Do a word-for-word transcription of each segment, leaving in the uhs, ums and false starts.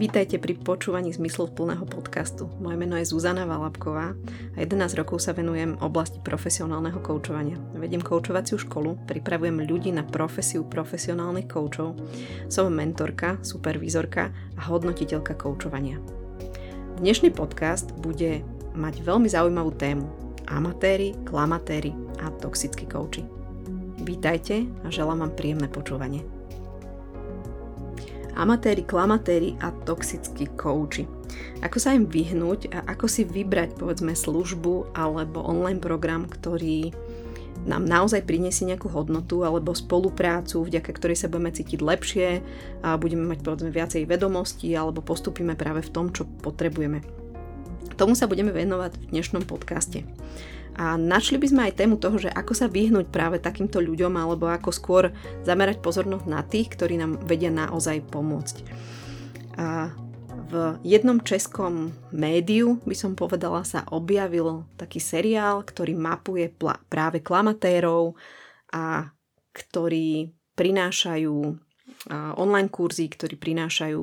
Vítajte pri počúvaní zmysluplného podcastu. Moje meno je Zuzana Valábková a jedenásť rokov sa venujem oblasti profesionálneho koučovania. Vediem koučovaciu školu, pripravujem ľudí na profesiu profesionálnych koučov, som mentorka, supervízorka a hodnotiteľka koučovania. Dnešný podcast bude mať veľmi zaujímavú tému. Amatéri, klamatéri a toxickí kouči. Vítajte a želám vám príjemné počúvanie. Amatéri, klamatéri a toxickí kouči. Ako sa im vyhnúť a ako si vybrať, povedzme, službu alebo online program, ktorý nám naozaj prinesie nejakú hodnotu alebo spoluprácu, vďaka ktorej sa budeme cítiť lepšie a budeme mať, povedzme, viacej vedomostí alebo postupíme práve v tom, čo potrebujeme. Tomu sa budeme venovať v dnešnom podcaste. A našli by sme aj tému toho, že ako sa vyhnúť práve takýmto ľuďom alebo ako skôr zamerať pozornosť na tých, ktorí nám vedia naozaj pomôcť. A v jednom českom médiu, by som povedala, sa objavil taký seriál, ktorý mapuje pl- práve klamatérov a ktorí prinášajú online kurzy, ktorí prinášajú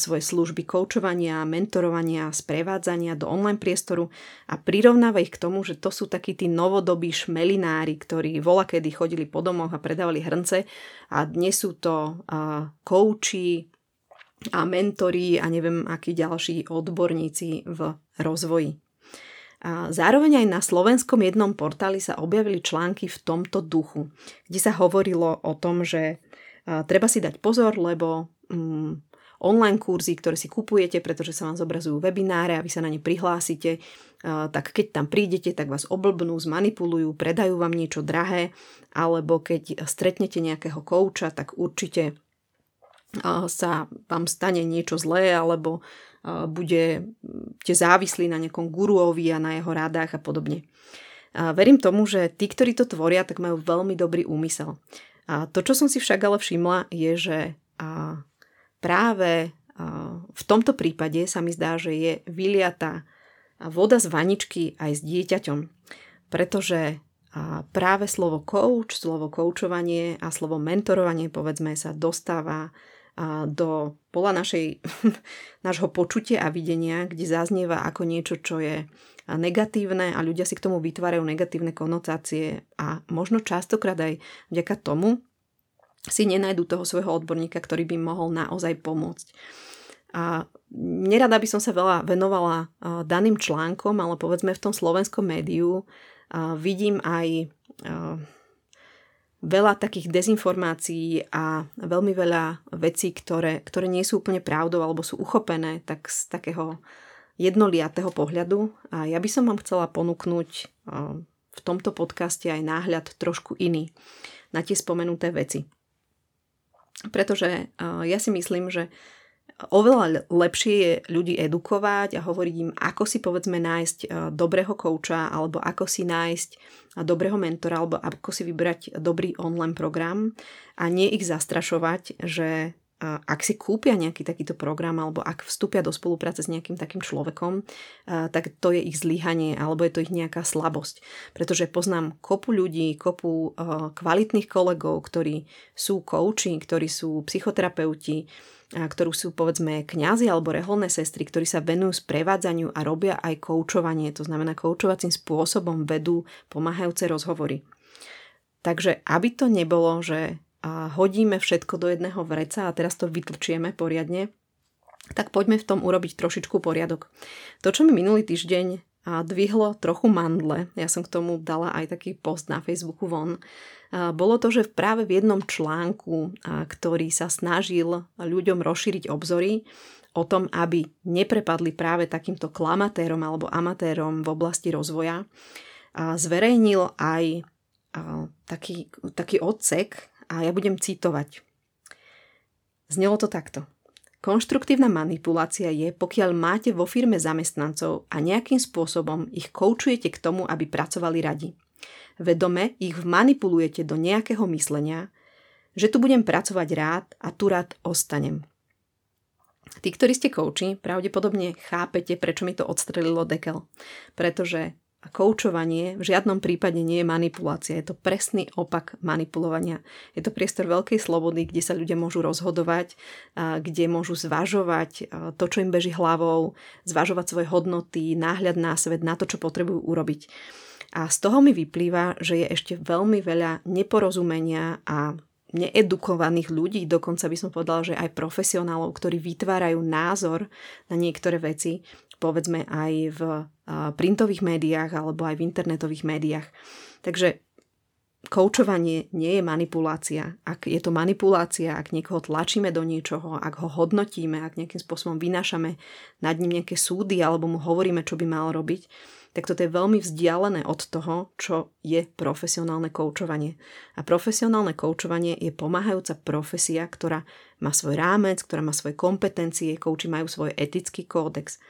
svoje služby koučovania, mentorovania, sprevádzania do online priestoru a prirovnáva ich k tomu, že to sú takí tí novodobí šmelinári, ktorí volakedy chodili po domoch a predávali hrnce a dnes sú to kouči a mentori a neviem akí ďalší odborníci v rozvoji. A zároveň aj na slovenskom jednom portáli sa objavili články v tomto duchu, kde sa hovorilo o tom, že treba si dať pozor, lebo mm, online kurzy, ktoré si kupujete, pretože sa vám zobrazujú webináre a vy sa na ne prihlásite, uh, tak keď tam prídete, tak vás oblbnú, zmanipulujú, predajú vám niečo drahé, alebo keď stretnete nejakého kouča, tak určite uh, sa vám stane niečo zlé, alebo uh, budete závislí na nejakom guruovi a na jeho radách a podobne. Uh, verím tomu, že tí, ktorí to tvoria, tak majú veľmi dobrý úmysel. A to, čo som si však ale všimla, je, že a práve a v tomto prípade sa mi zdá, že je vyliatá voda z vaničky aj s dieťaťom. Pretože a práve slovo coach, slovo koučovanie a slovo mentorovanie, povedzme, sa dostáva a do pola našej, nášho počutia a videnia, kde zaznieva ako niečo, čo je negatívne a ľudia si k tomu vytvárajú negatívne konotácie a možno častokrát aj vďaka tomu si nenajdu toho svojho odborníka, ktorý by mohol naozaj pomôcť. A nerada by som sa veľa venovala daným článkom, ale povedzme v tom slovenskom médiu vidím aj veľa takých dezinformácií a veľmi veľa vecí, ktoré, ktoré nie sú úplne pravdou alebo sú uchopené tak z takého jednoliatého pohľadu a ja by som vám chcela ponúknuť v tomto podcaste aj náhľad trošku iný na tie spomenuté veci. Pretože ja si myslím, že oveľa lepšie je ľudí edukovať a hovoriť im, ako si povedzme nájsť dobrého kouča alebo ako si nájsť dobrého mentora alebo ako si vybrať dobrý online program a nie ich zastrašovať, že ak si kúpia nejaký takýto program alebo ak vstúpia do spolupráce s nejakým takým človekom, tak to je ich zlyhanie alebo je to ich nejaká slabosť. Pretože poznám kopu ľudí, kopu kvalitných kolegov, ktorí sú kouči, ktorí sú psychoterapeuti, ktorú sú povedzme kňazi alebo reholné sestry, ktorí sa venujú sprevádzaniu a robia aj koučovanie. To znamená, koučovacím spôsobom vedú pomáhajúce rozhovory. Takže aby to nebolo, že a hodíme všetko do jedného vreca a teraz to vytlčieme poriadne, tak poďme v tom urobiť trošičku poriadok. To, čo mi minulý týždeň dvihlo trochu mandle, ja som k tomu dala aj taký post na Facebooku von, bolo to, že práve v jednom článku, ktorý sa snažil ľuďom rozšíriť obzory o tom, aby neprepadli práve takýmto klamatérom alebo amatérom v oblasti rozvoja, zverejnil aj taký, taký odsek, a ja budem citovať. Znelo to takto. Konštruktívna manipulácia je, pokiaľ máte vo firme zamestnancov a nejakým spôsobom ich koučujete k tomu, aby pracovali radi. Vedome ich manipulujete do nejakého myslenia, že tu budem pracovať rád a tu rád ostanem. Tí, ktorí ste kouči, pravdepodobne chápete, prečo mi to odstrelilo dekel. Pretože A koučovanie v žiadnom prípade nie je manipulácia, je to presný opak manipulovania. Je to priestor veľkej slobody, kde sa ľudia môžu rozhodovať, kde môžu zvažovať to, čo im beží hlavou, zvažovať svoje hodnoty, náhľad na svet, na to, čo potrebujú urobiť. A z toho mi vyplýva, že je ešte veľmi veľa neporozumenia a needukovaných ľudí, dokonca by som povedala, že aj profesionálov, ktorí vytvárajú názor na niektoré veci, povedzme aj v printových médiách alebo aj v internetových médiách. Takže koučovanie nie je manipulácia. Ak je to manipulácia, ak niekoho tlačíme do niečoho, ak ho hodnotíme, ak nejakým spôsobom vynášame nad ním nejaké súdy alebo mu hovoríme, čo by mal robiť, tak toto je veľmi vzdialené od toho, čo je profesionálne koučovanie. A profesionálne koučovanie je pomáhajúca profesia, ktorá má svoj rámec, ktorá má svoje kompetencie, kouči majú svoj etický kódex.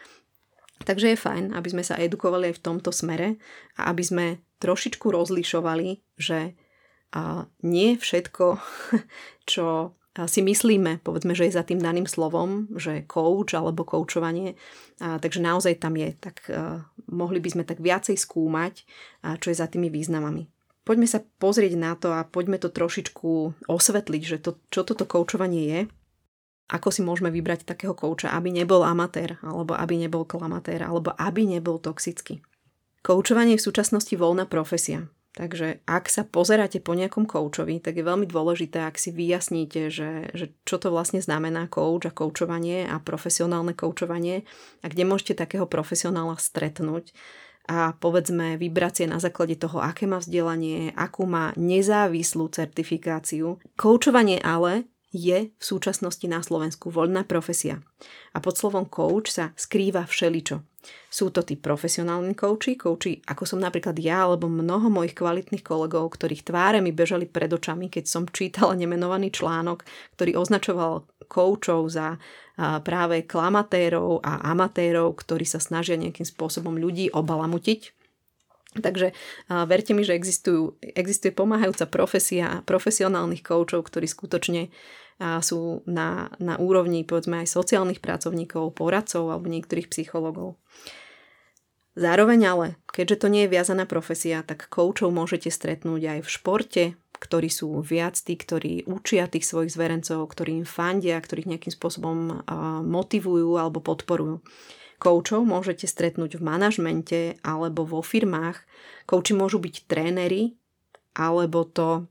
Takže je fajn, aby sme sa edukovali aj v tomto smere a aby sme trošičku rozlišovali, že nie všetko, čo si myslíme, povedzme, že je za tým daným slovom, že coach alebo koučovanie, takže naozaj tam je, tak a, mohli by sme tak viacej skúmať, a, čo je za tými významami. Poďme sa pozrieť na to a poďme to trošičku osvetliť, že to, čo toto koučovanie je, ako si môžeme vybrať takého kouča, aby nebol amatér, alebo aby nebol klamatér, alebo aby nebol toxický. Koučovanie je v súčasnosti voľná profesia. Takže ak sa pozeráte po nejakom koučovi, tak je veľmi dôležité, ak si vyjasníte, že, že čo to vlastne znamená kouč a koučovanie a profesionálne koučovanie a kde môžete takého profesionála stretnúť a povedzme vybrať si na základe toho, aké má vzdelanie, akú má nezávislú certifikáciu. Koučovanie ale je v súčasnosti na Slovensku voľná profesia. A pod slovom coach sa skrýva všeličo. Sú to tí profesionálni coachi, coachi ako som napríklad ja alebo mnoho mojich kvalitných kolegov, ktorých tváre mi bežali pred očami, keď som čítala nemenovaný článok, ktorý označoval coachov za práve klamatérov a amatérov, ktorí sa snažia nejakým spôsobom ľudí obalamutiť. Takže a verte mi, že existujú, existuje pomáhajúca profesia profesionálnych koučov, ktorí skutočne a sú na, na úrovni povedzme aj sociálnych pracovníkov, poradcov alebo niektorých psychológov. Zároveň ale, keďže to nie je viazaná profesia, tak koučov môžete stretnúť aj v športe, ktorí sú viac tí, ktorí učia tých svojich zverencov, ktorí im fandia, ktorých nejakým spôsobom a, motivujú alebo podporujú. Koučov môžete stretnúť v manažmente alebo vo firmách. Kouči môžu byť tréneri, alebo to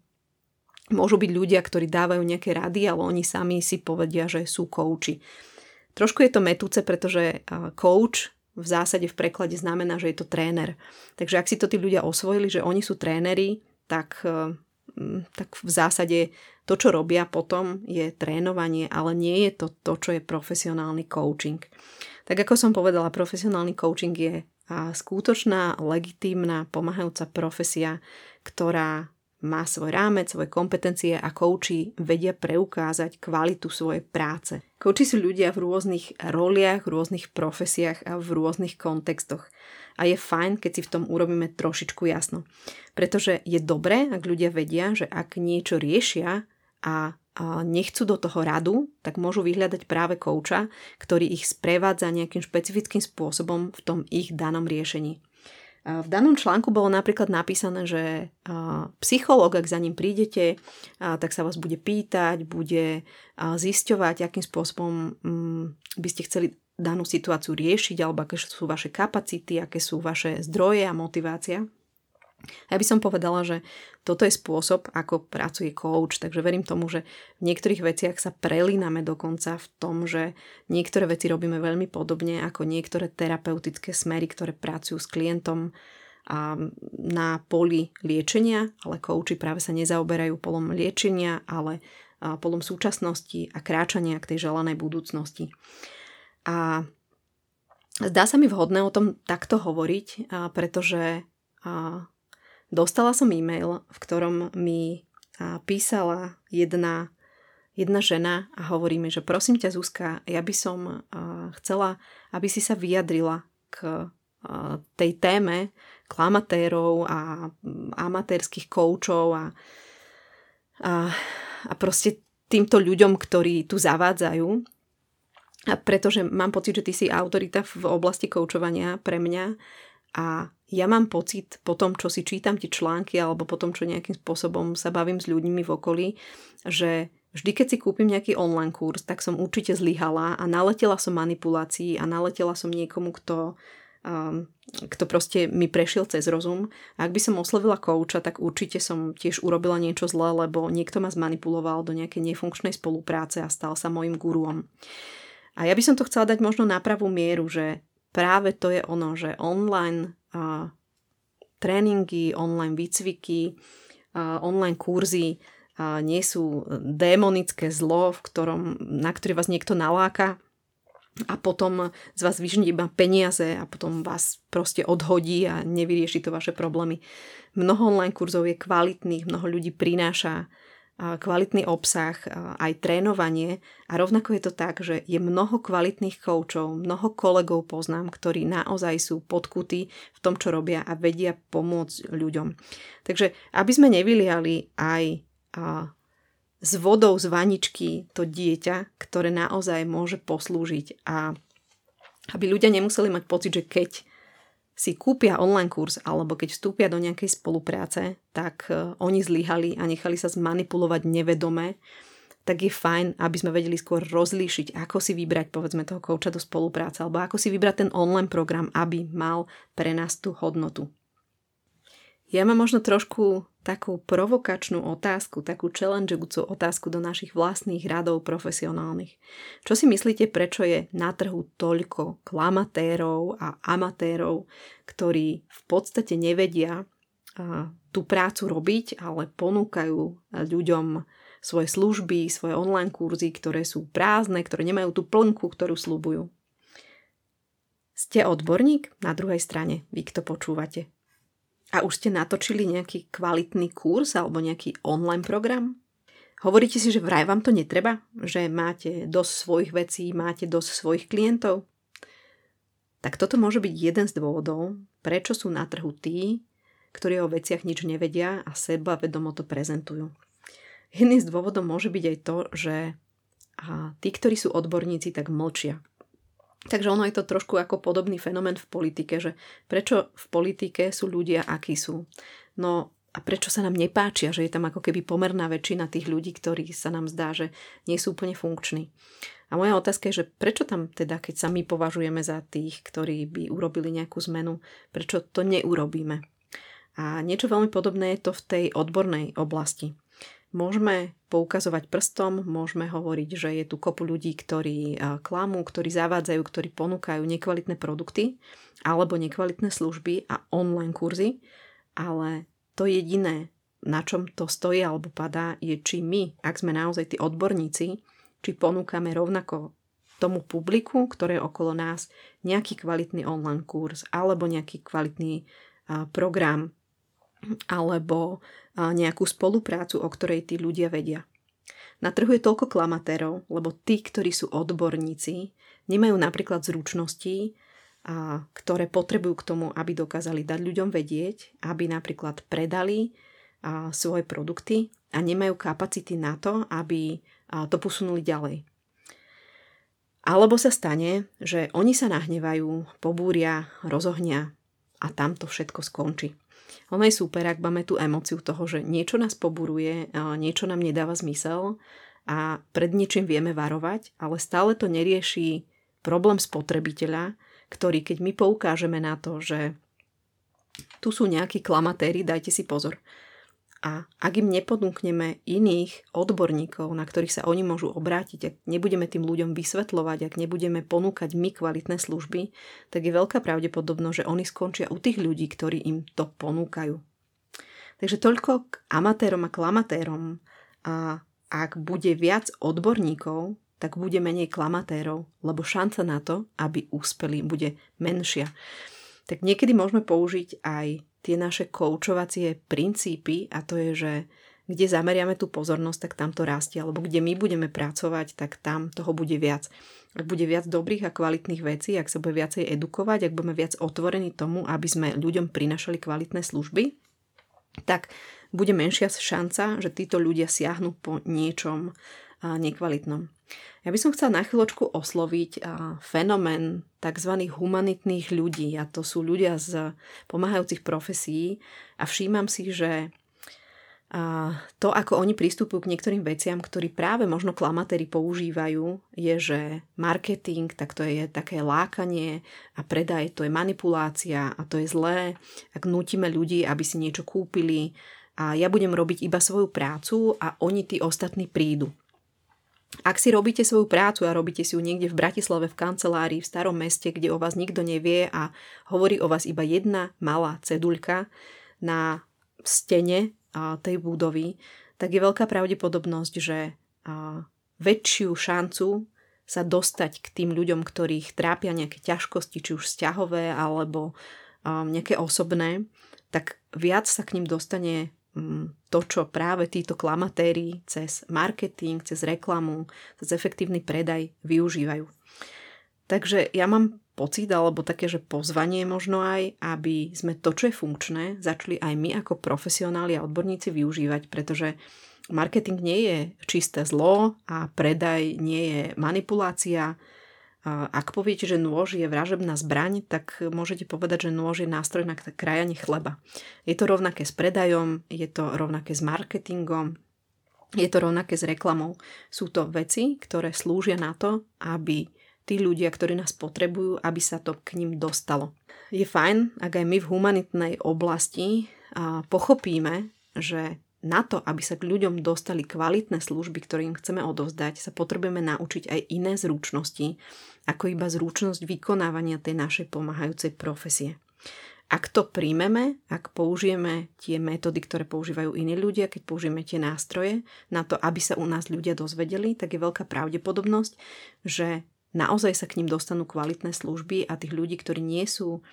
môžu byť ľudia, ktorí dávajú nejaké rady, ale oni sami si povedia, že sú kouči. Trošku je to metúce, pretože coach v zásade v preklade znamená, že je to tréner. Takže ak si to tí ľudia osvojili, že oni sú tréneri, tak, tak v zásade to, čo robia potom, je trénovanie, ale nie je to to, čo je profesionálny coaching. Tak ako som povedala, profesionálny coaching je skutočná, legitímna, pomáhajúca profesia, ktorá má svoj rámec, svoje kompetencie a kouči vedia preukázať kvalitu svojej práce. Kouči sú ľudia v rôznych roliach, v rôznych profesiách a v rôznych kontextoch. A je fajn, keď si v tom urobíme trošičku jasno. Pretože je dobré, ak ľudia vedia, že ak niečo riešia a nechcú do toho radu, tak môžu vyhľadať práve kouča, ktorý ich sprevádza nejakým špecifickým spôsobom v tom ich danom riešení. V danom článku bolo napríklad napísané, že psychológ, ak za ním prídete, tak sa vás bude pýtať, bude zisťovať, akým spôsobom by ste chceli danú situáciu riešiť, alebo aké sú vaše kapacity, aké sú vaše zdroje a motivácia. Ja by som povedala, že toto je spôsob, ako pracuje coach, takže verím tomu, že v niektorých veciach sa prelíname dokonca v tom, že niektoré veci robíme veľmi podobne ako niektoré terapeutické smery, ktoré pracujú s klientom na poli liečenia, ale coachi práve sa nezaoberajú polom liečenia, ale polom súčasnosti a kráčania k tej želanej budúcnosti. A zdá sa mi vhodné o tom takto hovoriť, pretože dostala som e-mail, v ktorom mi písala jedna, jedna žena a hovorí mi, že prosím ťa Zuzka, ja by som chcela, aby si sa vyjadrila k tej téme klamatérov a amatérskych koučov a, a, a proste týmto ľuďom, ktorí tu zavádzajú. A pretože mám pocit, že ty si autorita v oblasti koučovania pre mňa a ja mám pocit po tom, čo si čítam tie články alebo po tom, čo nejakým spôsobom sa bavím s ľuďmi v okolí, že vždy, keď si kúpim nejaký online kurz, tak som určite zlyhala a naletela som manipulácií a naletela som niekomu, kto, um, kto proste mi prešiel cez rozum. A ak by som oslovila kouča, tak určite som tiež urobila niečo zlé, lebo niekto ma zmanipuloval do nejakej nefunkčnej spolupráce a stal sa mojim guruom. A ja by som to chcela dať možno na pravú mieru, že práve to je ono, že online uh, tréningy, online výcviky, uh, online kurzy uh, nie sú démonické zlo, v ktorom, na ktoré vás niekto naláka a potom z vás vyžne iba peniaze a potom vás proste odhodí a nevyrieši to vaše problémy. Mnoho online kurzov je kvalitných, mnoho ľudí prináša kvalitný obsah, aj trénovanie a rovnako je to tak, že je mnoho kvalitných koučov, mnoho kolegov poznám, ktorí naozaj sú podkutí v tom, čo robia a vedia pomôcť ľuďom. Takže aby sme nevyliali aj a, s vodou z vaničky to dieťa, ktoré naozaj môže poslúžiť a aby ľudia nemuseli mať pocit, že keď si kúpia online kurz alebo keď vstúpia do nejakej spolupráce, tak oni zlyhali a nechali sa zmanipulovať nevedome, tak je fajn, aby sme vedeli skôr rozlíšiť, ako si vybrať povedzme toho kouča do spolupráce alebo ako si vybrať ten online program, aby mal pre nás tú hodnotu. Ja mám možno trošku takú provokačnú otázku, takú challengeujúcu otázku do našich vlastných radov profesionálnych. Čo si myslíte, prečo je na trhu toľko klamatérov a amatérov, ktorí v podstate nevedia a, tú prácu robiť, ale ponúkajú ľuďom svoje služby, svoje online kurzy, ktoré sú prázdne, ktoré nemajú tú plnku, ktorú sľubujú? Ste odborník? Na druhej strane, vy kto počúvate? A už ste natočili nejaký kvalitný kurz alebo nejaký online program? Hovoríte si, že vraj vám to netreba? Že máte dosť svojich vecí, máte dosť svojich klientov? Tak toto môže byť jeden z dôvodov, prečo sú na trhu tí, ktorí o veciach nič nevedia a sebavedomo to prezentujú. Jedným z dôvodov môže byť aj to, že tí, ktorí sú odborníci, tak mlčia. Takže ono je to trošku ako podobný fenomén v politike, že prečo v politike sú ľudia, akí sú. No a prečo sa nám nepáčia, že je tam ako keby pomerná väčšina tých ľudí, ktorí sa nám zdá, že nie sú úplne funkční. A moja otázka je, že prečo tam teda, keď sa my považujeme za tých, ktorí by urobili nejakú zmenu, prečo to neurobíme? A niečo veľmi podobné je to v tej odbornej oblasti. Môžeme poukazovať prstom, môžeme hovoriť, že je tu kopu ľudí, ktorí klamú, ktorí zavádzajú, ktorí ponúkajú nekvalitné produkty alebo nekvalitné služby a online kurzy, ale to jediné, na čom to stojí alebo padá, je či my, ak sme naozaj tí odborníci, či ponúkame rovnako tomu publiku, ktoré je okolo nás, nejaký kvalitný online kurz alebo nejaký kvalitný program alebo nejakú spoluprácu, o ktorej tí ľudia vedia. Na trhu je toľko klamatérov, lebo tí, ktorí sú odborníci, nemajú napríklad zručnosti, ktoré potrebujú k tomu, aby dokázali dať ľuďom vedieť, aby napríklad predali svoje produkty a nemajú kapacity na to, aby to posunuli ďalej. Alebo sa stane, že oni sa nahnevajú, pobúria, rozohnia a tam to všetko skončí. Ono je super, ak máme tú emóciu toho, že niečo nás poburuje, niečo nám nedáva zmysel a pred niečím vieme varovať, ale stále to nerieši problém spotrebiteľa, ktorý keď my poukážeme na to, že tu sú nejakí klamatéri, dajte si pozor. A ak im neponúkneme iných odborníkov, na ktorých sa oni môžu obrátiť, ak nebudeme tým ľuďom vysvetľovať, ak nebudeme ponúkať my kvalitné služby, tak je veľká pravdepodobnosť, že oni skončia u tých ľudí, ktorí im to ponúkajú. Takže toľko k amatérom a klamatérom. A ak bude viac odborníkov, tak bude menej klamatérov, lebo šanca na to, aby úspeli, bude menšia. Tak niekedy môžeme použiť aj tie naše koučovacie princípy a to je, že kde zameriame tú pozornosť, tak tam to rastie, alebo kde my budeme pracovať, tak tam toho bude viac. Ak bude viac dobrých a kvalitných vecí, ak sa bude viacej edukovať, ak budeme viac otvorení tomu, aby sme ľuďom prinašali kvalitné služby, tak bude menšia šanca, že títo ľudia siahnu po niečom nekvalitnom. Ja by som chcela na chvíľočku osloviť fenomén tzv. Humanitných ľudí, a to sú ľudia z pomáhajúcich profesí, a všímam si, že to, ako oni prístupujú k niektorým veciam, ktoré práve možno klamatéri používajú, je, že marketing, tak to je také lákanie, a predaj, to je manipulácia, a to je zlé, ak nútime ľudí, aby si niečo kúpili, a ja budem robiť iba svoju prácu a oni tí ostatní prídu. Ak si robíte svoju prácu a robíte si ju niekde v Bratislave, v kancelárii, v starom meste, kde o vás nikto nevie a hovorí o vás iba jedna malá ceduľka na stene tej budovy, tak je veľká pravdepodobnosť, že väčšiu šancu sa dostať k tým ľuďom, ktorých trápia nejaké ťažkosti, či už vzťahové alebo nejaké osobné, tak viac sa k ním dostane to, čo práve títo klamatéri cez marketing, cez reklamu, cez efektívny predaj využívajú. Takže ja mám pocit, alebo také, že pozvanie možno aj, aby sme to, čo je funkčné, začali aj my ako profesionáli a odborníci využívať, pretože marketing nie je čisté zlo a predaj nie je manipulácia. Ak poviete, že nôž je vražebná zbraň, tak môžete povedať, že nôž je nástroj na krajanie chleba. Je to rovnaké s predajom, je to rovnaké s marketingom, je to rovnaké s reklamou. Sú to veci, ktoré slúžia na to, aby tí ľudia, ktorí nás potrebujú, aby sa to k ním dostalo. Je fajn, ak aj my v humanitnej oblasti pochopíme, že na to, aby sa k ľuďom dostali kvalitné služby, ktorým chceme odovzdať, sa potrebujeme naučiť aj iné zručnosti, ako iba zručnosť vykonávania tej našej pomáhajúcej profesie. Ak to príjmeme, ak použijeme tie metódy, ktoré používajú iní ľudia, keď použijeme tie nástroje na to, aby sa u nás ľudia dozvedeli, tak je veľká pravdepodobnosť, že naozaj sa k ním dostanú kvalitné služby a tých ľudí, ktorí nie sú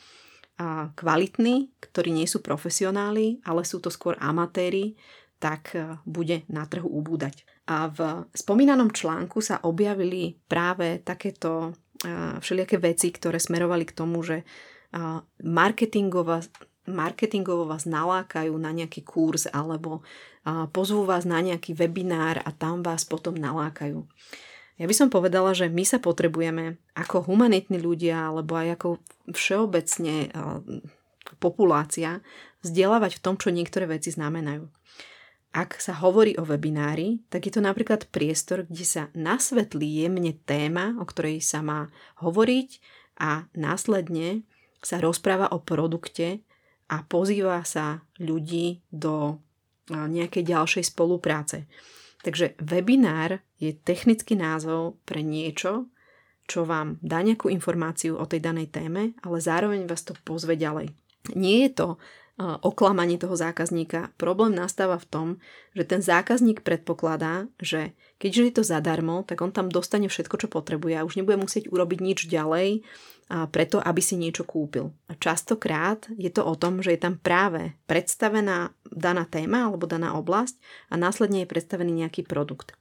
kvalitní, ktorí nie sú profesionáli, ale sú to skôr amatéri, tak bude na trhu ubúdať. A v spomínanom článku sa objavili práve takéto všelijaké veci, ktoré smerovali k tomu, že marketingová marketingovo vás nalákajú na nejaký kurz alebo pozvú vás na nejaký webinár a tam vás potom nalákajú. Ja by som povedala, že my sa potrebujeme ako humanitní ľudia alebo aj ako všeobecne populácia vzdelávať v tom, čo niektoré veci znamenajú. Ak sa hovorí o webinári, tak je to napríklad priestor, kde sa nasvetlí jemne téma, o ktorej sa má hovoriť, a následne sa rozpráva o produkte a pozýva sa ľudí do nejakej ďalšej spolupráce. Takže webinár je technický názov pre niečo, čo vám dá nejakú informáciu o tej danej téme, ale zároveň vás to pozve ďalej. Nie je to oklamanie toho zákazníka. Problém nastáva v tom, že ten zákazník predpokladá, že keďže je to zadarmo, tak on tam dostane všetko, čo potrebuje a už nebude musieť urobiť nič ďalej preto, aby si niečo kúpil. A častokrát je to o tom, že je tam práve predstavená daná téma alebo daná oblasť a následne je predstavený nejaký produkt.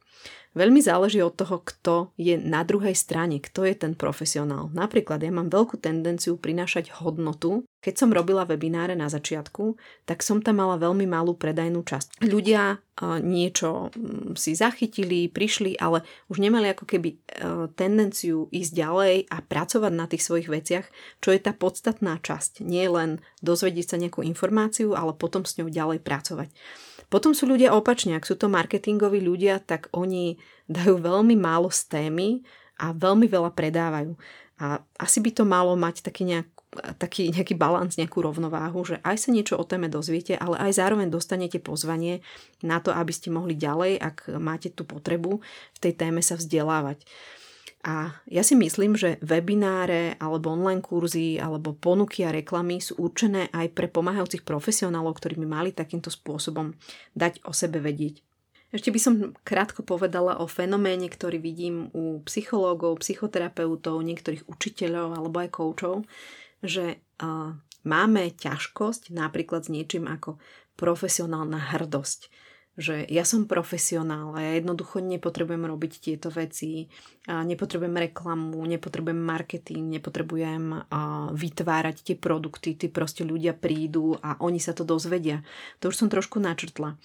Veľmi záleží od toho, kto je na druhej strane, kto je ten profesionál. Napríklad ja mám veľkú tendenciu prinášať hodnotu. Keď som robila webináre na začiatku, tak som tam mala veľmi malú predajnú časť. Ľudia niečo si zachytili, prišli, ale už nemali ako keby tendenciu ísť ďalej a pracovať na tých svojich veciach, čo je tá podstatná časť. Nie len dozvedieť sa nejakú informáciu, ale potom s ňou ďalej pracovať. Potom sú ľudia opačne, ak sú to marketingoví ľudia, tak oni dajú veľmi málo z témy a veľmi veľa predávajú. A asi by to malo mať taký, nejak, taký nejaký balans, nejakú rovnováhu, že aj sa niečo o téme dozviete, ale aj zároveň dostanete pozvanie na to, aby ste mohli ďalej, ak máte tú potrebu, v tej téme sa vzdelávať. A ja si myslím, že webináre alebo online kurzy alebo ponuky a reklamy sú určené aj pre pomáhajúcich profesionálov, ktorí by mali takýmto spôsobom dať o sebe vedieť. Ešte by som krátko povedala o fenoméne, ktorý vidím u psychológov, psychoterapeutov, niektorých učiteľov alebo aj koučov, že uh, máme ťažkosť napríklad s niečím ako profesionálna hrdosť. Že ja som profesionál a ja jednoducho nepotrebujem robiť tieto veci, nepotrebujem reklamu, nepotrebujem marketing, nepotrebujem vytvárať tie produkty, tí proste ľudia prídu a oni sa to dozvedia. To už som trošku načrtla.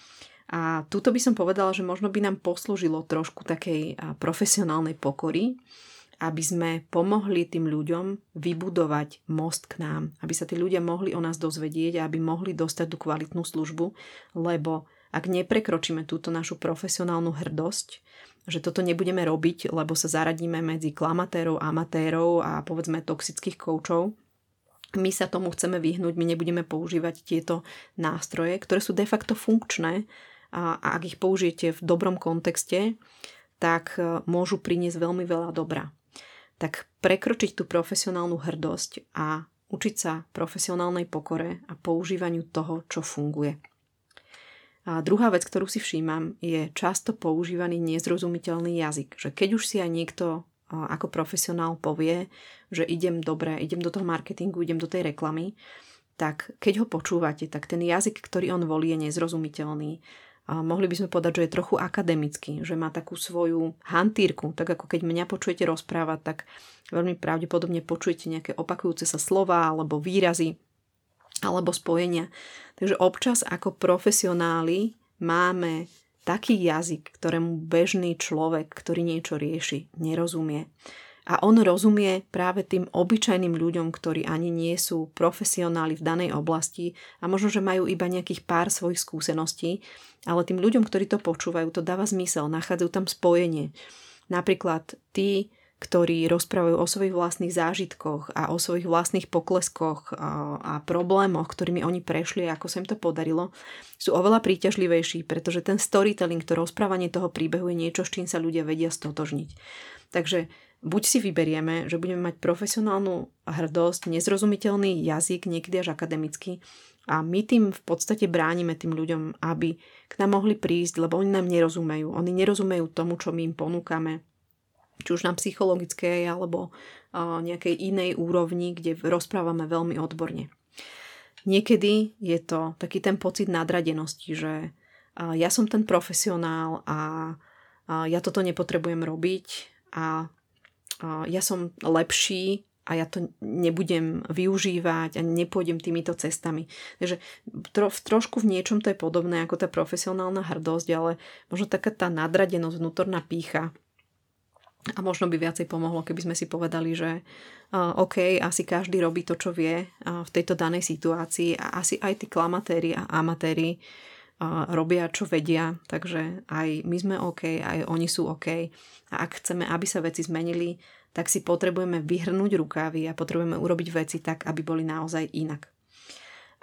A tuto by som povedala, že možno by nám poslúžilo trošku takej profesionálnej pokory, aby sme pomohli tým ľuďom vybudovať most k nám, aby sa tí ľudia mohli o nás dozvedieť a aby mohli dostať tú kvalitnú službu, lebo ak neprekročíme túto našu profesionálnu hrdosť, že toto nebudeme robiť, lebo sa zaradíme medzi klamatérov, amatérov a povedzme toxických koučov, my sa tomu chceme vyhnúť, my nebudeme používať tieto nástroje, ktoré sú de facto funkčné a ak ich použijete v dobrom kontexte, tak môžu priniesť veľmi veľa dobra. Tak prekročiť tú profesionálnu hrdosť a učiť sa profesionálnej pokore a používaniu toho, čo funguje. A druhá vec, ktorú si všímam, je často používaný nezrozumiteľný jazyk. Že keď už si aj niekto ako profesionál povie, že idem dobre, idem do toho marketingu, idem do tej reklamy, tak keď ho počúvate, tak ten jazyk, ktorý on volí, je nezrozumiteľný. A mohli by sme povedať, že je trochu akademický, že má takú svoju hantírku. Tak ako keď mňa počujete rozprávať, tak veľmi pravdepodobne počujete nejaké opakujúce sa slova alebo výrazy, alebo spojenia. Takže občas ako profesionáli máme taký jazyk, ktorému bežný človek, ktorý niečo rieši, nerozumie. A on rozumie práve tým obyčajným ľuďom, ktorí ani nie sú profesionáli v danej oblasti a možno, že majú iba nejakých pár svojich skúseností, ale tým ľuďom, ktorí to počúvajú, to dáva zmysel, nachádzajú tam spojenie. Napríklad tí, ktorí rozprávajú o svojich vlastných zážitkoch a o svojich vlastných pokleskoch a problémoch, ktorými oni prešli a ako sa im to podarilo, sú oveľa príťažlivejší, pretože ten storytelling, to rozprávanie toho príbehu je niečo, s čím sa ľudia vedia stotožniť. Takže buď si vyberieme, že budeme mať profesionálnu hrdosť, nezrozumiteľný jazyk, niekedy až akademický, a my tým v podstate bránime tým ľuďom, aby k nám mohli prísť, lebo oni nám nerozumejú. Oni nerozumejú tomu, čo my im ponúkame, či už na psychologickej alebo nejakej inej úrovni, kde rozprávame veľmi odborne. Niekedy je to taký ten pocit nadradenosti, že ja som ten profesionál a ja toto nepotrebujem robiť a ja som lepší a ja to nebudem využívať a nepôjdem týmito cestami. Takže tro, trošku v niečom to je podobné ako tá profesionálna hrdosť, ale možno taká tá nadradenosť, vnútorná pýcha. A možno by viacej pomohlo, keby sme si povedali, že uh, OK, asi každý robí to, čo vie uh, v tejto danej situácii a asi aj tí klamatéri a amatéri uh, robia, čo vedia, takže aj my sme OK, aj oni sú OK. A ak chceme, aby sa veci zmenili, tak si potrebujeme vyhrnúť rukávy a potrebujeme urobiť veci tak, aby boli naozaj inak.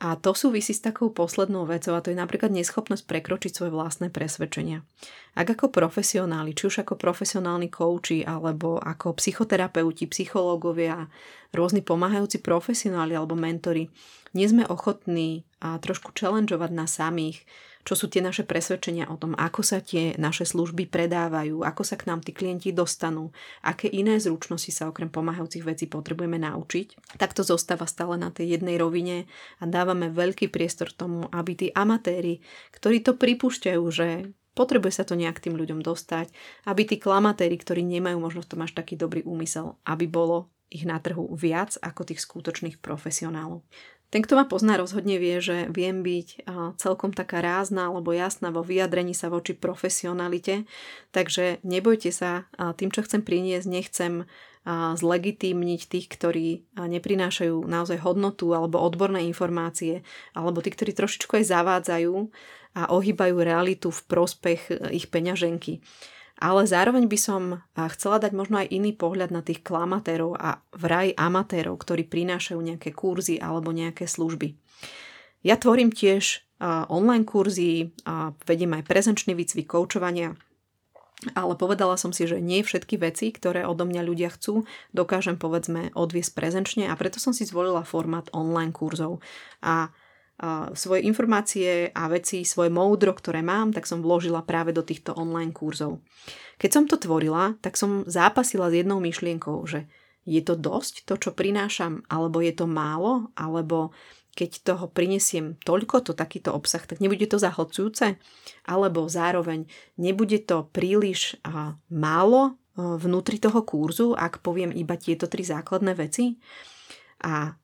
A to súvisí s takou poslednou vecou a to je napríklad neschopnosť prekročiť svoje vlastné presvedčenia. Ak ako profesionáli, či už ako profesionálni kouči, alebo ako psychoterapeuti, psychológovia, rôzni pomáhajúci profesionáli alebo mentori, nie sme ochotní a trošku challengeovať na samých, čo sú tie naše presvedčenia o tom, ako sa tie naše služby predávajú, ako sa k nám tí klienti dostanú, aké iné zručnosti sa okrem pomáhajúcich vecí potrebujeme naučiť, tak to zostáva stále na tej jednej rovine a dávame veľký priestor tomu, aby tí amatéri, ktorí to pripúšťajú, že potrebuje sa to nejak tým ľuďom dostať, aby tí klamatéri, ktorí nemajú možno v tom až taký dobrý úmysel, aby bolo ich na trhu viac ako tých skutočných profesionálov. Ten, kto ma pozná, rozhodne vie, že viem byť celkom taká rázna alebo jasná vo vyjadrení sa voči profesionalite, takže nebojte sa, tým, čo chcem priniesť, nechcem zlegitímniť tých, ktorí neprinášajú naozaj hodnotu alebo odborné informácie, alebo tí, ktorí trošičku aj zavádzajú a ohýbajú realitu v prospech ich peňaženky. Ale zároveň by som chcela dať možno aj iný pohľad na tých klamatérov a vraj amatérov, ktorí prinášajú nejaké kurzy alebo nejaké služby. Ja tvorím tiež online kurzy, vediem aj prezenčný výcvik koučovania, ale povedala som si, že nie všetky veci, ktoré odo mňa ľudia chcú, dokážem povedzme odviesť prezenčne a preto som si zvolila formát online kurzov. A svoje informácie a veci, svoje moudro, ktoré mám, tak som vložila práve do týchto online kurzov. Keď som to tvorila, tak som zápasila s jednou myšlienkou, že je to dosť to, čo prinášam, alebo je to málo, alebo keď toho prinesiem toľko, to takýto obsah, tak nebude to zahlcujúce, alebo zároveň nebude to príliš aha, málo vnútri toho kurzu, ak poviem iba tieto tri základné veci. A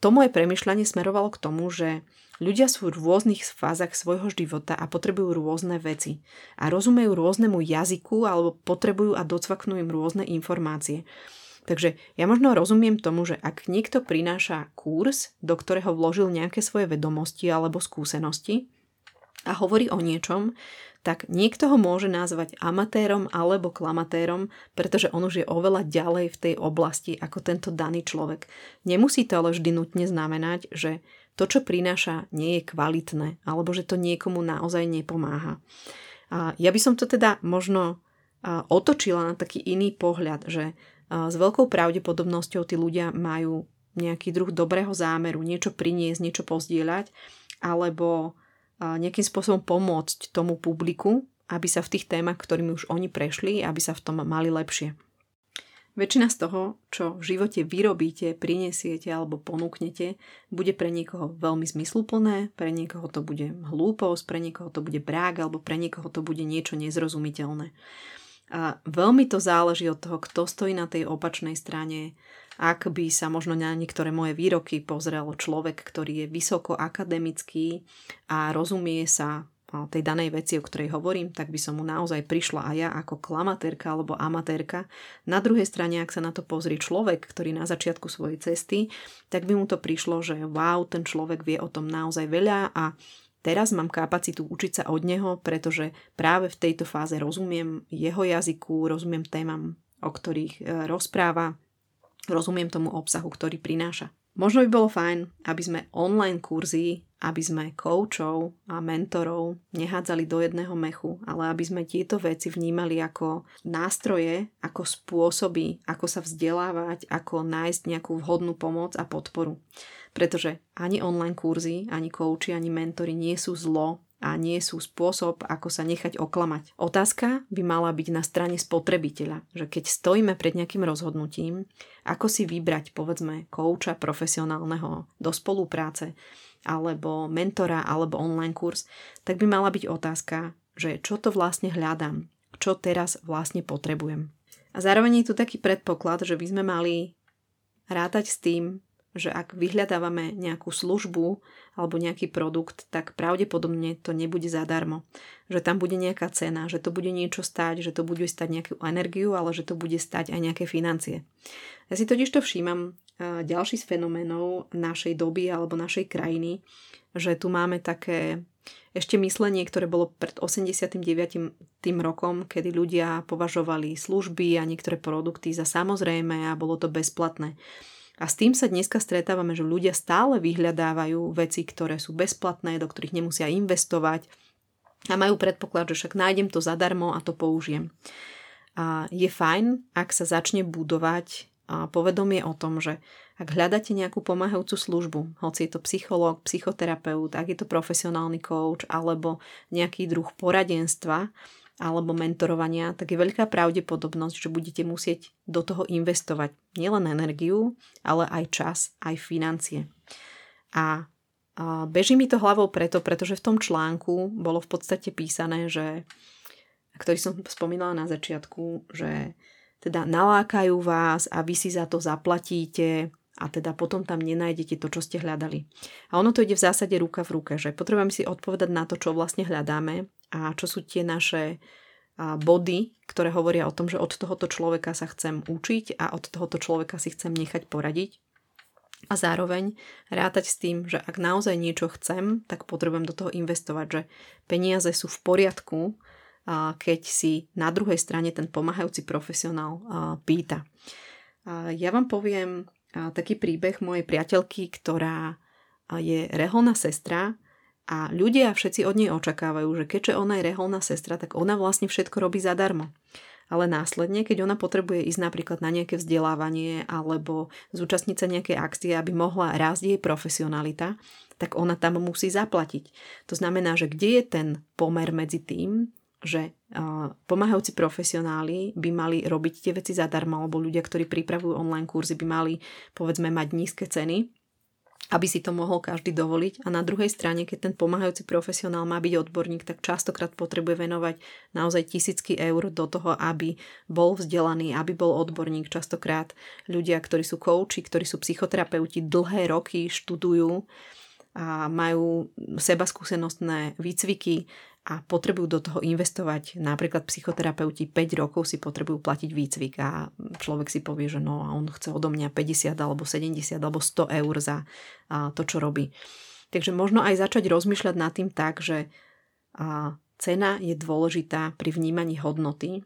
to moje premyšľanie smerovalo k tomu, že Ľudia sú v rôznych fázach svojho života a potrebujú rôzne veci. A rozumejú rôznemu jazyku alebo potrebujú a docvaknú im rôzne informácie. Takže ja možno rozumiem tomu, že ak niekto prináša kurz, do ktorého vložil nejaké svoje vedomosti alebo skúsenosti a hovorí o niečom, tak niekto ho môže nazvať amatérom alebo klamatérom, pretože on už je oveľa ďalej v tej oblasti ako tento daný človek. Nemusí to ale vždy nutne znamenať, že to, čo prináša, nie je kvalitné alebo že to niekomu naozaj nepomáha. A ja by som to teda možno otočila na taký iný pohľad, že s veľkou pravdepodobnosťou tí ľudia majú nejaký druh dobrého zámeru, niečo priniesť, niečo pozdieľať, alebo nejakým spôsobom pomôcť tomu publiku, aby sa v tých témach, ktorými už oni prešli, aby sa v tom mali lepšie. Väčšina z toho, čo v živote vyrobíte, prinesiete alebo ponúknete, bude pre niekoho veľmi zmysluplné, pre niekoho to bude hlúposť, pre niekoho to bude brák, alebo pre niekoho to bude niečo nezrozumiteľné. A veľmi to záleží od toho, kto stojí na tej opačnej strane. Ak by sa možno na niektoré moje výroky pozrel človek, ktorý je vysoko akademický a rozumie sa tej danej veci, o ktorej hovorím, tak by som mu naozaj prišla aj ja ako klamatérka alebo amatérka. Na druhej strane, ak sa na to pozrie človek, ktorý na začiatku svojej cesty, tak by mu to prišlo, že wow, ten človek vie o tom naozaj veľa a teraz mám kapacitu učiť sa od neho, pretože práve v tejto fáze rozumiem jeho jazyku, rozumiem témam, o ktorých rozpráva, rozumiem tomu obsahu, ktorý prináša. Možno by bolo fajn, aby sme online kurzy, aby sme koučov a mentorov nehádzali do jedného mechu, ale aby sme tieto veci vnímali ako nástroje, ako spôsoby, ako sa vzdelávať, ako nájsť nejakú vhodnú pomoc a podporu. Pretože ani online kurzy, ani kouči, ani mentori nie sú zlo a nie sú spôsob, ako sa nechať oklamať. Otázka by mala byť na strane spotrebiteľa, že keď stojíme pred nejakým rozhodnutím, ako si vybrať, povedzme, kouča profesionálneho do spolupráce, alebo mentora, alebo online kurz, tak by mala byť otázka, že čo to vlastne hľadám, čo teraz vlastne potrebujem. A zároveň je tu taký predpoklad, že by sme mali rátať s tým, že ak vyhľadávame nejakú službu alebo nejaký produkt, tak pravdepodobne to nebude zadarmo. Že tam bude nejaká cena, že to bude niečo stať, že to bude stať nejakú energiu, ale že to bude stať aj nejaké financie. Ja si totiž to všímam ďalší z fenoménov našej doby alebo našej krajiny, že tu máme také ešte myslenie, ktoré bolo pred osemdesiatym deviatym tým rokom, kedy ľudia považovali služby a niektoré produkty za samozrejme a bolo to bezplatné. A s tým sa dneska stretávame, že ľudia stále vyhľadávajú veci, ktoré sú bezplatné, do ktorých nemusia investovať a majú predpoklad, že však nájdem to zadarmo a to použijem. A je fajn, ak sa začne budovať povedomie o tom, že ak hľadáte nejakú pomáhajúcu službu, hoci je to psychológ, psychoterapeut, ak je to profesionálny coach alebo nejaký druh poradenstva, alebo mentorovania, tak je veľká pravdepodobnosť, že budete musieť do toho investovať nielen energiu, ale aj čas, aj financie. A, a beží mi to hlavou preto, pretože v tom článku bolo v podstate písané, že, ktorý som spomínala na začiatku, že teda nalákajú vás a vy si za to zaplatíte a teda potom tam nenájdete to, čo ste hľadali. A ono to ide v zásade ruka v ruke, že potrebujeme si odpovedať na to, čo vlastne hľadáme, a čo sú tie naše body, ktoré hovoria o tom, že od tohoto človeka sa chcem učiť a od tohoto človeka si chcem nechať poradiť. A zároveň rátať s tým, že ak naozaj niečo chcem, tak potrebujem do toho investovať, že peniaze sú v poriadku, keď si na druhej strane ten pomáhajúci profesionál pýta. Ja vám poviem taký príbeh mojej priateľky, ktorá je reholná sestra. A ľudia všetci od nej očakávajú, že keďže ona je reholná sestra, tak ona vlastne všetko robí zadarmo. Ale následne, keď ona potrebuje ísť napríklad na nejaké vzdelávanie alebo zúčastniť sa nejakej akcie, aby mohla rásť jej profesionalita, tak ona tam musí zaplatiť. To znamená, že kde je ten pomer medzi tým, že pomáhajúci profesionáli by mali robiť tie veci zadarmo, alebo ľudia, ktorí pripravujú online kurzy, by mali, povedzme, mať nízke ceny, aby si to mohol každý dovoliť, a na druhej strane, keď ten pomáhajúci profesionál má byť odborník, tak častokrát potrebuje venovať naozaj tisícky eur do toho, aby bol vzdelaný, aby bol odborník. Častokrát ľudia, ktorí sú kouči, ktorí sú psychoterapeuti, dlhé roky študujú a majú sebaskúsenostné výcviky a potrebujú do toho investovať. Napríklad psychoterapeuti päť rokov si potrebujú platiť výcvik a človek si povie, že no a on chce odo mňa päťdesiat alebo sedemdesiat alebo sto eur za to, čo robí. Takže možno aj začať rozmýšľať nad tým tak, že cena je dôležitá pri vnímaní hodnoty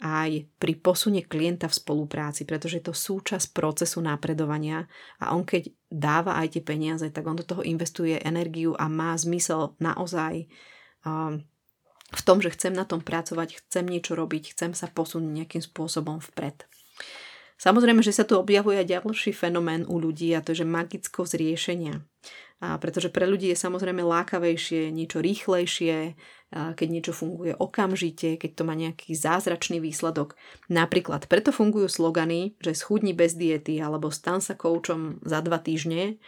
aj pri posune klienta v spolupráci, pretože je to súčasť procesu napredovania a on keď dáva aj tie peniaze, tak on do toho investuje energiu a má zmysel naozaj um, v tom, že chcem na tom pracovať, chcem niečo robiť, chcem sa posunúť nejakým spôsobom vpred. Samozrejme, že sa tu objavuje aj ďalší fenomén u ľudí a to je, že magickosť riešenia. A pretože pre ľudí je samozrejme lákavejšie, niečo rýchlejšie, keď niečo funguje okamžite, keď to má nejaký zázračný výsledok. Napríklad preto fungujú slogany, že schudni bez diety alebo stan sa koučom za dva týždne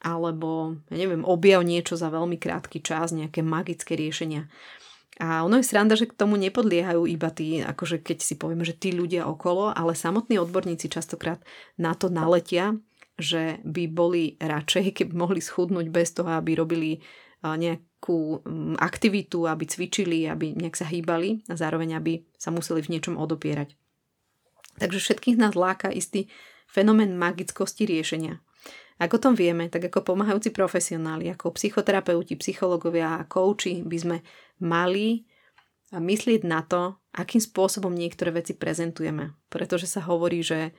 alebo, ja neviem, objav niečo za veľmi krátky čas, nejaké magické riešenia. A ono je sranda, že k tomu nepodliehajú iba tí, akože keď si povieme, že tí ľudia okolo, ale samotní odborníci častokrát na to naletia, že by boli radšej, keby mohli schudnúť bez toho, aby robili nejakú aktivitu, aby cvičili, aby nejak sa hýbali a zároveň, aby sa museli v niečom odopierať. Takže všetkých nás láka istý fenomén magickosti riešenia. Ako o tom vieme, tak ako pomáhajúci profesionáli, ako psychoterapeuti, psychológovia a kouči by sme mali myslieť na to, akým spôsobom niektoré veci prezentujeme. Pretože sa hovorí, že,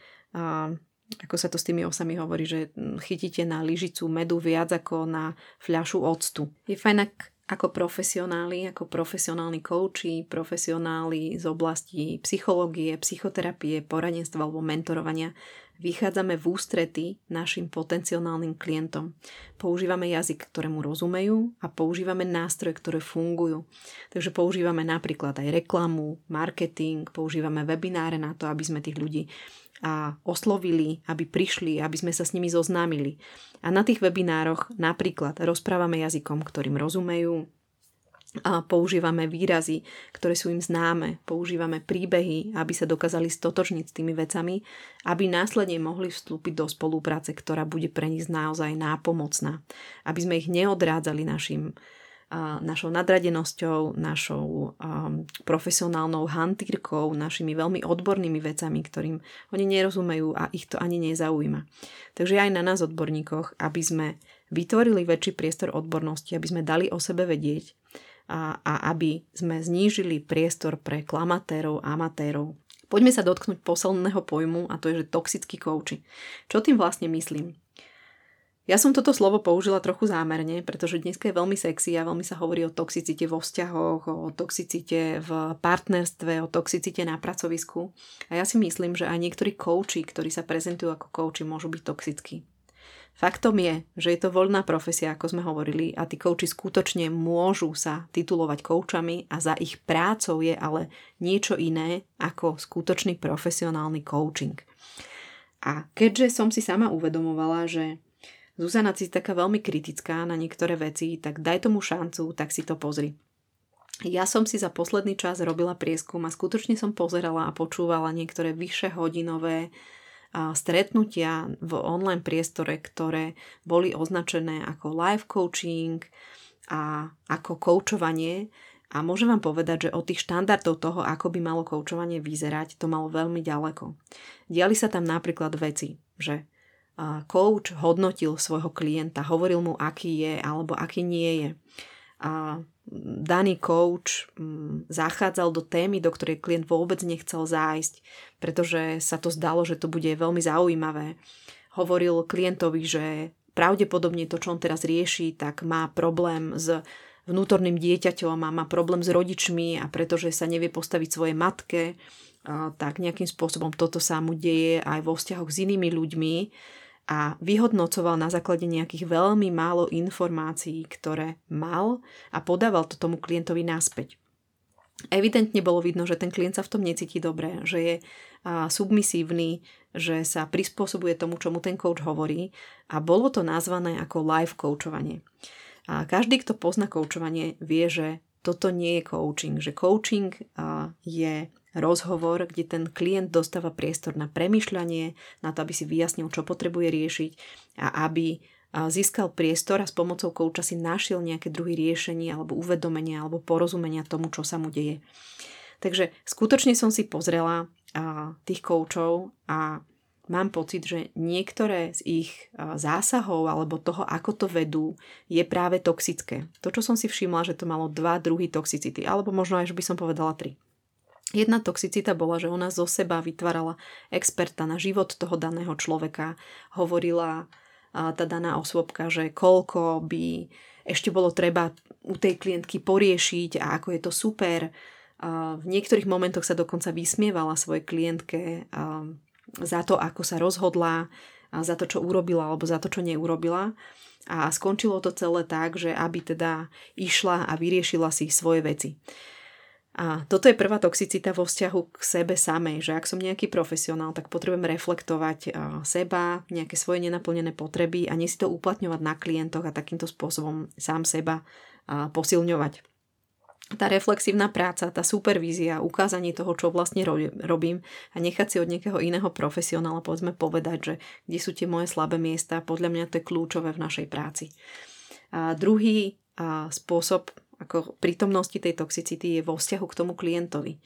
ako sa to s tými osami hovorí, že chytíte na lyžicu medu viac ako na fľašu octu. Je fajn, ako profesionáli, ako profesionálni kouči, profesionáli z oblasti psychológie, psychoterapie, poradenstva alebo mentorovania, vychádzame v ústrety našim potenciálnym klientom. Používame jazyk, ktorému rozumejú a používame nástroje, ktoré fungujú. Takže používame napríklad aj reklamu, marketing, používame webináre na to, aby sme tých ľudí a oslovili, aby prišli, aby sme sa s nimi zoznámili. A na tých webinároch napríklad rozprávame jazykom, ktorým rozumejú, a používame výrazy, ktoré sú im známe, používame príbehy, aby sa dokázali stotožniť s tými vecami, aby následne mohli vstúpiť do spolupráce, ktorá bude pre nich naozaj nápomocná. Aby sme ich neodrádzali našim, našou nadradenosťou, našou um, profesionálnou hantírkou, našimi veľmi odbornými vecami, ktorým oni nerozumejú a ich to ani nezaujíma. Takže aj na nás odborníkoch, aby sme vytvorili väčší priestor odbornosti, aby sme dali o sebe vedieť, A, a aby sme znížili priestor pre klamatérov, amatérov. Poďme sa dotknúť posledného pojmu a to je, že toxickí kouči. Čo tým vlastne myslím? Ja som toto slovo použila trochu zámerne, pretože dneska je veľmi sexy a veľmi sa hovorí o toxicite vo vzťahoch, o toxicite v partnerstve, o toxicite na pracovisku. A ja si myslím, že aj niektorí kouči, ktorí sa prezentujú ako kouči, môžu byť toxickí. Faktom je, že je to voľná profesia, ako sme hovorili, a tí kouči skutočne môžu sa titulovať koučami a za ich prácou je ale niečo iné ako skutočný profesionálny coaching. A keďže som si sama uvedomovala, že Zuzana si taká veľmi kritická na niektoré veci, tak daj tomu šancu, tak si to pozri. Ja som si za posledný čas robila prieskum a skutočne som pozerala a počúvala niektoré vyššie hodinové stretnutia v online priestore, ktoré boli označené ako live coaching a ako koučovanie. A môžem vám povedať, že od tých štandardov toho, ako by malo koučovanie vyzerať, to malo veľmi ďaleko. Diali sa tam napríklad veci, že coach hodnotil svojho klienta, hovoril mu, aký je alebo aký nie je. A daný coach zachádzal do témy, do ktorej klient vôbec nechcel zájsť, pretože sa to zdalo, že to bude veľmi zaujímavé. Hovoril klientovi, že pravdepodobne to, čo on teraz rieši, tak má problém s vnútorným dieťaťom a má problém s rodičmi a pretože sa nevie postaviť svojej matke, tak nejakým spôsobom toto sa mu deje aj vo vzťahoch s inými ľuďmi a vyhodnocoval na základe nejakých veľmi málo informácií, ktoré mal a podával to tomu klientovi naspäť. Evidentne bolo vidno, že ten klient sa v tom necíti dobre, že je a, submisívny, že sa prispôsobuje tomu, čo mu ten coach hovorí a bolo to nazvané ako live coachovanie. A každý, kto pozná coachovanie, vie, že toto nie je coaching, že coaching a, je rozhovor, kde ten klient dostáva priestor na premýšľanie, na to, aby si vyjasnil, čo potrebuje riešiť a aby získal priestor a s pomocou kouča si našiel nejaké druhy riešenie alebo uvedomenia alebo porozumenia tomu, čo sa mu deje. Takže skutočne som si pozrela tých koučov a mám pocit, že niektoré z ich zásahov alebo toho, ako to vedú, je práve toxické. To, čo som si všimla, že to malo dva druhy toxicity, alebo možno aj, že by som povedala tri. Jedna toxicita bola, že ona zo seba vytvárala experta na život toho daného človeka. Hovorila tá daná osôbka, že koľko by ešte bolo treba u tej klientky poriešiť a ako je to super. V niektorých momentoch sa dokonca vysmievala svojej klientke za to, ako sa rozhodla, za to, čo urobila alebo za to, čo neurobila. A skončilo to celé tak, že aby teda išla a vyriešila si svoje veci. A toto je prvá toxicita vo vzťahu k sebe samej, že ak som nejaký profesionál, tak potrebujem reflektovať seba, nejaké svoje nenaplnené potreby a nie si to uplatňovať na klientoch a takýmto spôsobom sám seba posilňovať. Tá reflexívna práca, tá supervízia, ukázanie toho, čo vlastne robím a nechať si od niekoho iného profesionála povedzme povedať, že kde sú tie moje slabé miesta, podľa mňa to je kľúčové v našej práci. A druhý a spôsob ako prítomnosti tej toxicity je vo vzťahu k tomu klientovi.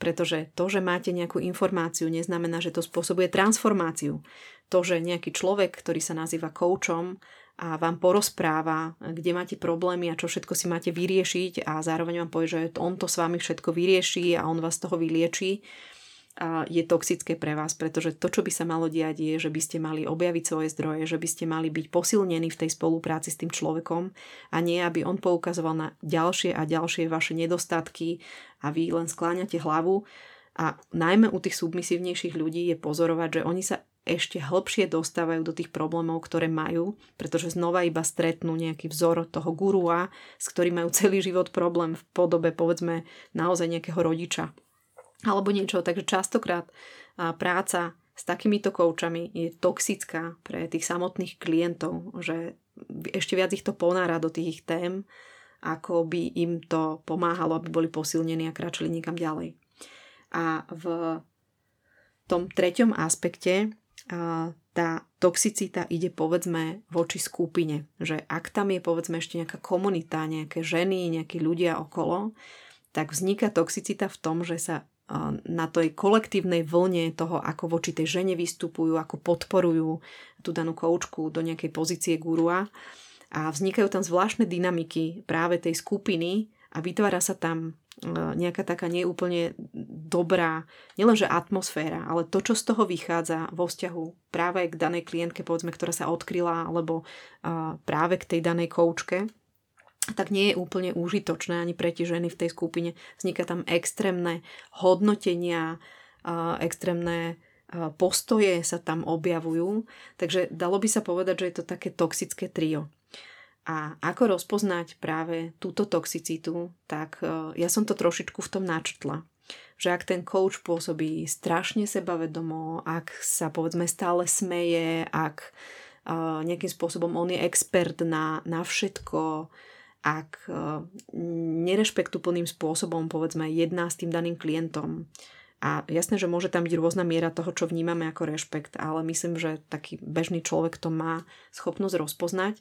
Pretože to, že máte nejakú informáciu, neznamená, že to spôsobuje transformáciu. To, že nejaký človek, ktorý sa nazýva koučom a vám porozpráva, kde máte problémy a čo všetko si máte vyriešiť a zároveň vám povie, že on to s vami všetko vyrieši a on vás z toho vyliečí, je toxické pre vás, pretože to, čo by sa malo diať, je, že by ste mali objaviť svoje zdroje, že by ste mali byť posilnení v tej spolupráci s tým človekom a nie, aby on poukazoval na ďalšie a ďalšie vaše nedostatky a vy len skláňate hlavu. A najmä u tých submisívnejších ľudí je pozorovať, že oni sa ešte hlbšie dostávajú do tých problémov, ktoré majú, pretože znova iba stretnú nejaký vzor toho gurua, s ktorým majú celý život problém v podobe, povedzme, naozaj nejakého rodiča alebo niečo. Takže častokrát práca s takýmito koučami je toxická pre tých samotných klientov, že ešte viac ich to ponára do tých ich tém, ako by im to pomáhalo, aby boli posilnení a kráčali niekam ďalej. A v tom treťom aspekte tá toxicita ide povedzme voči skupine, že ak tam je povedzme ešte nejaká komunita, nejaké ženy, nejakí ľudia okolo, tak vzniká toxicita v tom, že sa na tej kolektívnej vlne toho, ako voči tej žene vystupujú, ako podporujú tú danú koučku do nejakej pozície gurua a vznikajú tam zvláštne dynamiky práve tej skupiny a vytvára sa tam nejaká taká neúplne dobrá, nielenže atmosféra, ale to, čo z toho vychádza vo vzťahu práve k danej klientke, povedzme, ktorá sa odkryla, alebo práve k tej danej koučke, tak nie je úplne užitočné ani pre tie ženy v tej skupine. Vzniká tam extrémne hodnotenia, extrémne postoje sa tam objavujú. Takže dalo by sa povedať, že je to také toxické trio. A ako rozpoznať práve túto toxicitu, tak ja som to trošičku v tom načrtla. Že ak ten coach pôsobí strašne sebavedomo, ak sa povedzme stále smeje, ak nejakým spôsobom on je expert na, na všetko, ak nerešpektu plným spôsobom povedzme jedná s tým daným klientom. A jasné, že môže tam byť rôzna miera toho, čo vnímame ako rešpekt, ale myslím, že taký bežný človek to má schopnosť rozpoznať.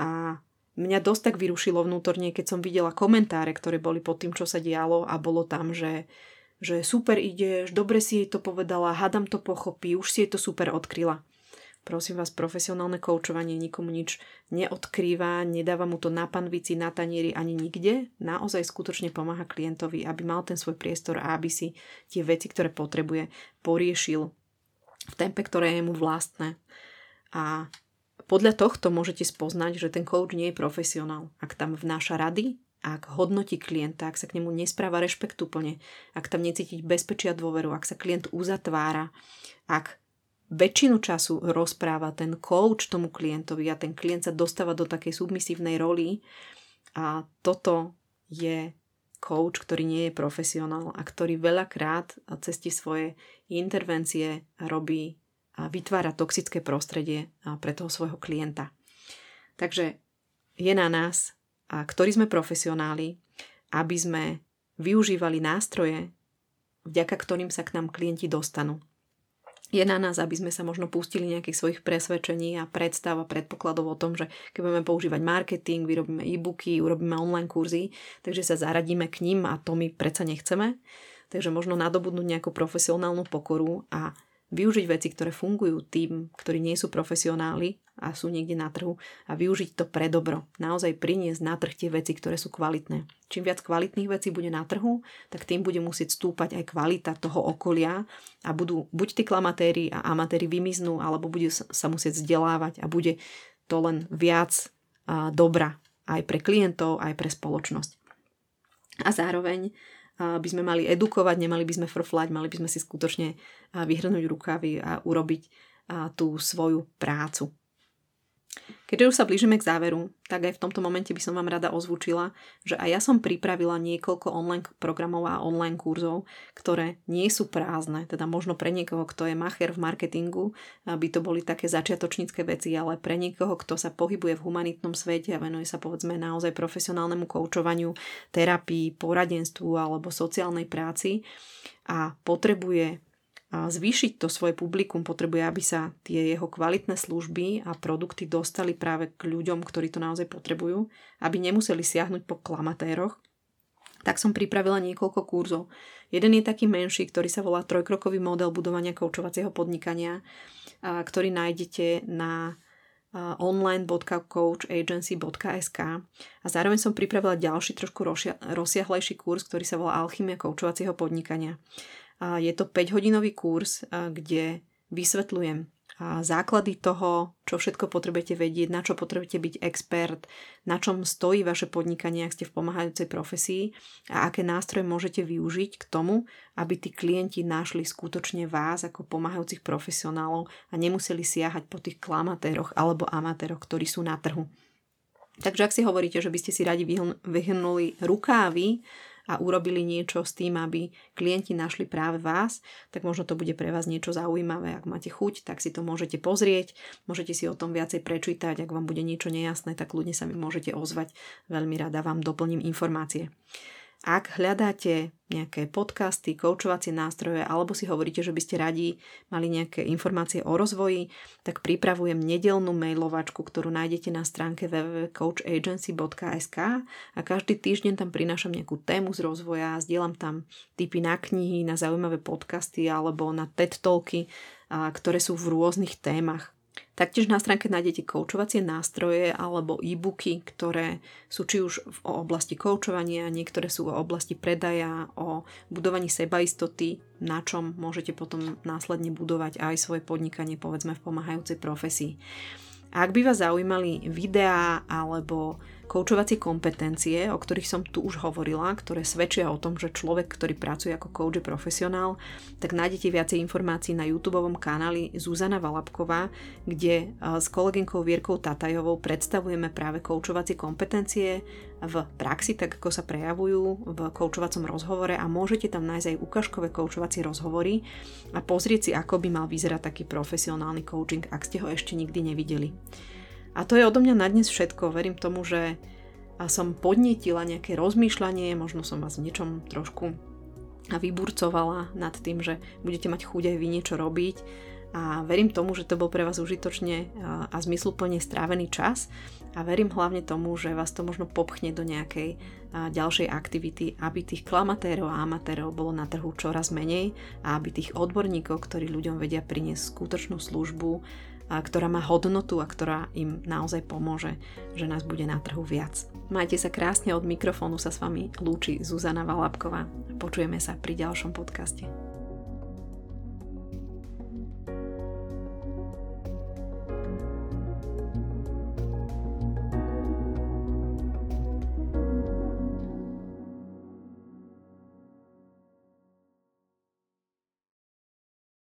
A mňa dosť tak vyrušilo vnútorne, keď som videla komentáre, ktoré boli pod tým, čo sa dialo a bolo tam, že že super ideš, dobre si jej to povedala, hádam to pochopí, už si jej to super odkryla. Prosím vás, profesionálne koučovanie nikomu nič neodkrýva, nedáva mu to na panvici, na tanieri ani nikde. Naozaj skutočne pomáha klientovi, aby mal ten svoj priestor a aby si tie veci, ktoré potrebuje, poriešil v tempe, ktoré je mu vlastné. A podľa tohto môžete spoznať, že ten coach nie je profesionál. Ak tam vnáša rady, ak hodnotí klienta, ak sa k nemu nespráva rešpektúplne, ak tam necítiť bezpečia dôveru, ak sa klient uzatvára, ak väčšinu času rozpráva ten coach tomu klientovi a ten klient sa dostáva do takej submisívnej roli. A toto je coach, ktorý nie je profesionál a ktorý veľakrát cez tie svoje intervencie robí a vytvára toxické prostredie pre toho svojho klienta. Takže je na nás, ktorí sme profesionáli, aby sme využívali nástroje, vďaka ktorým sa k nám klienti dostanú. je na nás, aby sme sa možno pustili nejakých svojich presvedčení a predstav a predpokladov o tom, že keď budeme používať marketing, vyrobíme e-booky, urobíme online kurzy, takže sa zaradíme k ním a to my predsa nechceme. Takže možno nadobudnúť nejakú profesionálnu pokoru a využiť veci, ktoré fungujú tým, ktorí nie sú profesionáli a sú niekde na trhu a využiť to pre dobro. Naozaj priniesť na trh tie veci, ktoré sú kvalitné. Čím viac kvalitných vecí bude na trhu, tak tým bude musieť stúpať aj kvalita toho okolia a budú buď tí klamatéri a amatéri vymiznú, alebo bude sa musieť vzdelávať a bude to len viac dobra aj pre klientov, aj pre spoločnosť. A zároveň by sme mali edukovať, nemali by sme frflať, mali by sme si skutočne vyhrnúť rukavy a urobiť tú svoju prácu. Keďže už sa blížime k záveru, tak aj v tomto momente by som vám rada ozvučila, že aj ja som pripravila niekoľko online programov a online kurzov, ktoré nie sú prázdne, teda možno pre niekoho, kto je macher v marketingu, by to boli také začiatočnícke veci, ale pre niekoho, kto sa pohybuje v humanitnom svete a venuje sa povedzme naozaj profesionálnemu koučovaniu, terapii, poradenstvu alebo sociálnej práci a potrebuje zvýšiť to svoje publikum, potrebuje, aby sa tie jeho kvalitné služby a produkty dostali práve k ľuďom, ktorí to naozaj potrebujú, aby nemuseli siahnuť po klamatéroch, tak som pripravila niekoľko kurzov. Jeden je taký menší, ktorý sa volá Trojkrokový model budovania koučovacieho podnikania, ktorý nájdete na online bodka coach agency bodka es ká a zároveň som pripravila ďalší trošku rozsiahlejší kurz, ktorý sa volá Alchymia koučovacieho podnikania. Je to päťhodinový kurz, kde vysvetľujem základy toho, čo všetko potrebujete vedieť, na čo potrebujete byť expert, na čom stojí vaše podnikanie, ak ste v pomáhajúcej profesii a aké nástroje môžete využiť k tomu, aby tí klienti našli skutočne vás ako pomáhajúcich profesionálov a nemuseli siahať po tých klamatéroch alebo amatéroch, ktorí sú na trhu. Takže ak si hovoríte, že by ste si radi vyhrnuli rukávy a urobili niečo s tým, aby klienti našli práve vás, tak možno to bude pre vás niečo zaujímavé. Ak máte chuť, tak si to môžete pozrieť, môžete si o tom viacej prečítať, ak vám bude niečo nejasné, tak ľudne sa mi môžete ozvať, veľmi rada vám doplním informácie. Ak hľadáte nejaké podcasty, koučovacie nástroje alebo si hovoríte, že by ste radi mali nejaké informácie o rozvoji, tak pripravujem nedeľnú mailovačku, ktorú nájdete na stránke w w w bodka coach agency bodka es ká a každý týždeň tam prinášam nejakú tému z rozvoja, zdieľam tam tipy na knihy, na zaujímavé podcasty alebo na TED Talky, ktoré sú v rôznych témach. Taktiež na stránke nájdete koučovacie nástroje alebo e-booky, ktoré sú či už o oblasti koučovania, niektoré sú o oblasti predaja, o budovaní sebaistoty, na čom môžete potom následne budovať aj svoje podnikanie, povedzme v pomáhajúcej profesii. A ak by vás zaujímali videá alebo koučovacie kompetencie, o ktorých som tu už hovorila, ktoré svedčia o tom, že človek, ktorý pracuje ako coach je profesionál, tak nájdete viacej informácií na YouTubeovom kanáli Zuzana Valábková, kde s kolegynkou Vierkou Tatajovou predstavujeme práve koučovacie kompetencie v praxi, tak ako sa prejavujú v koučovacom rozhovore a môžete tam nájsť aj ukážkové koučovacie rozhovory a pozrieť si, ako by mal vyzerať taký profesionálny coaching, ak ste ho ešte nikdy nevideli. A to je odo mňa na dnes všetko. Verím tomu, že som podnietila nejaké rozmýšľanie, možno som vás v niečom trošku vyburcovala nad tým, že budete mať chuť aj vy niečo robiť. A verím tomu, že to bol pre vás užitočne a zmysluplne strávený čas. A verím hlavne tomu, že vás to možno popchne do nejakej ďalšej aktivity, aby tých klamatérov a amatérov bolo na trhu čoraz menej a aby tých odborníkov, ktorí ľuďom vedia priniesť skutočnú službu, a ktorá má hodnotu a ktorá im naozaj pomôže, že nás bude na trhu viac. Majte sa krásne, od mikrofónu sa s vami lúči Zuzana Valábková. Počujeme sa pri ďalšom podcaste.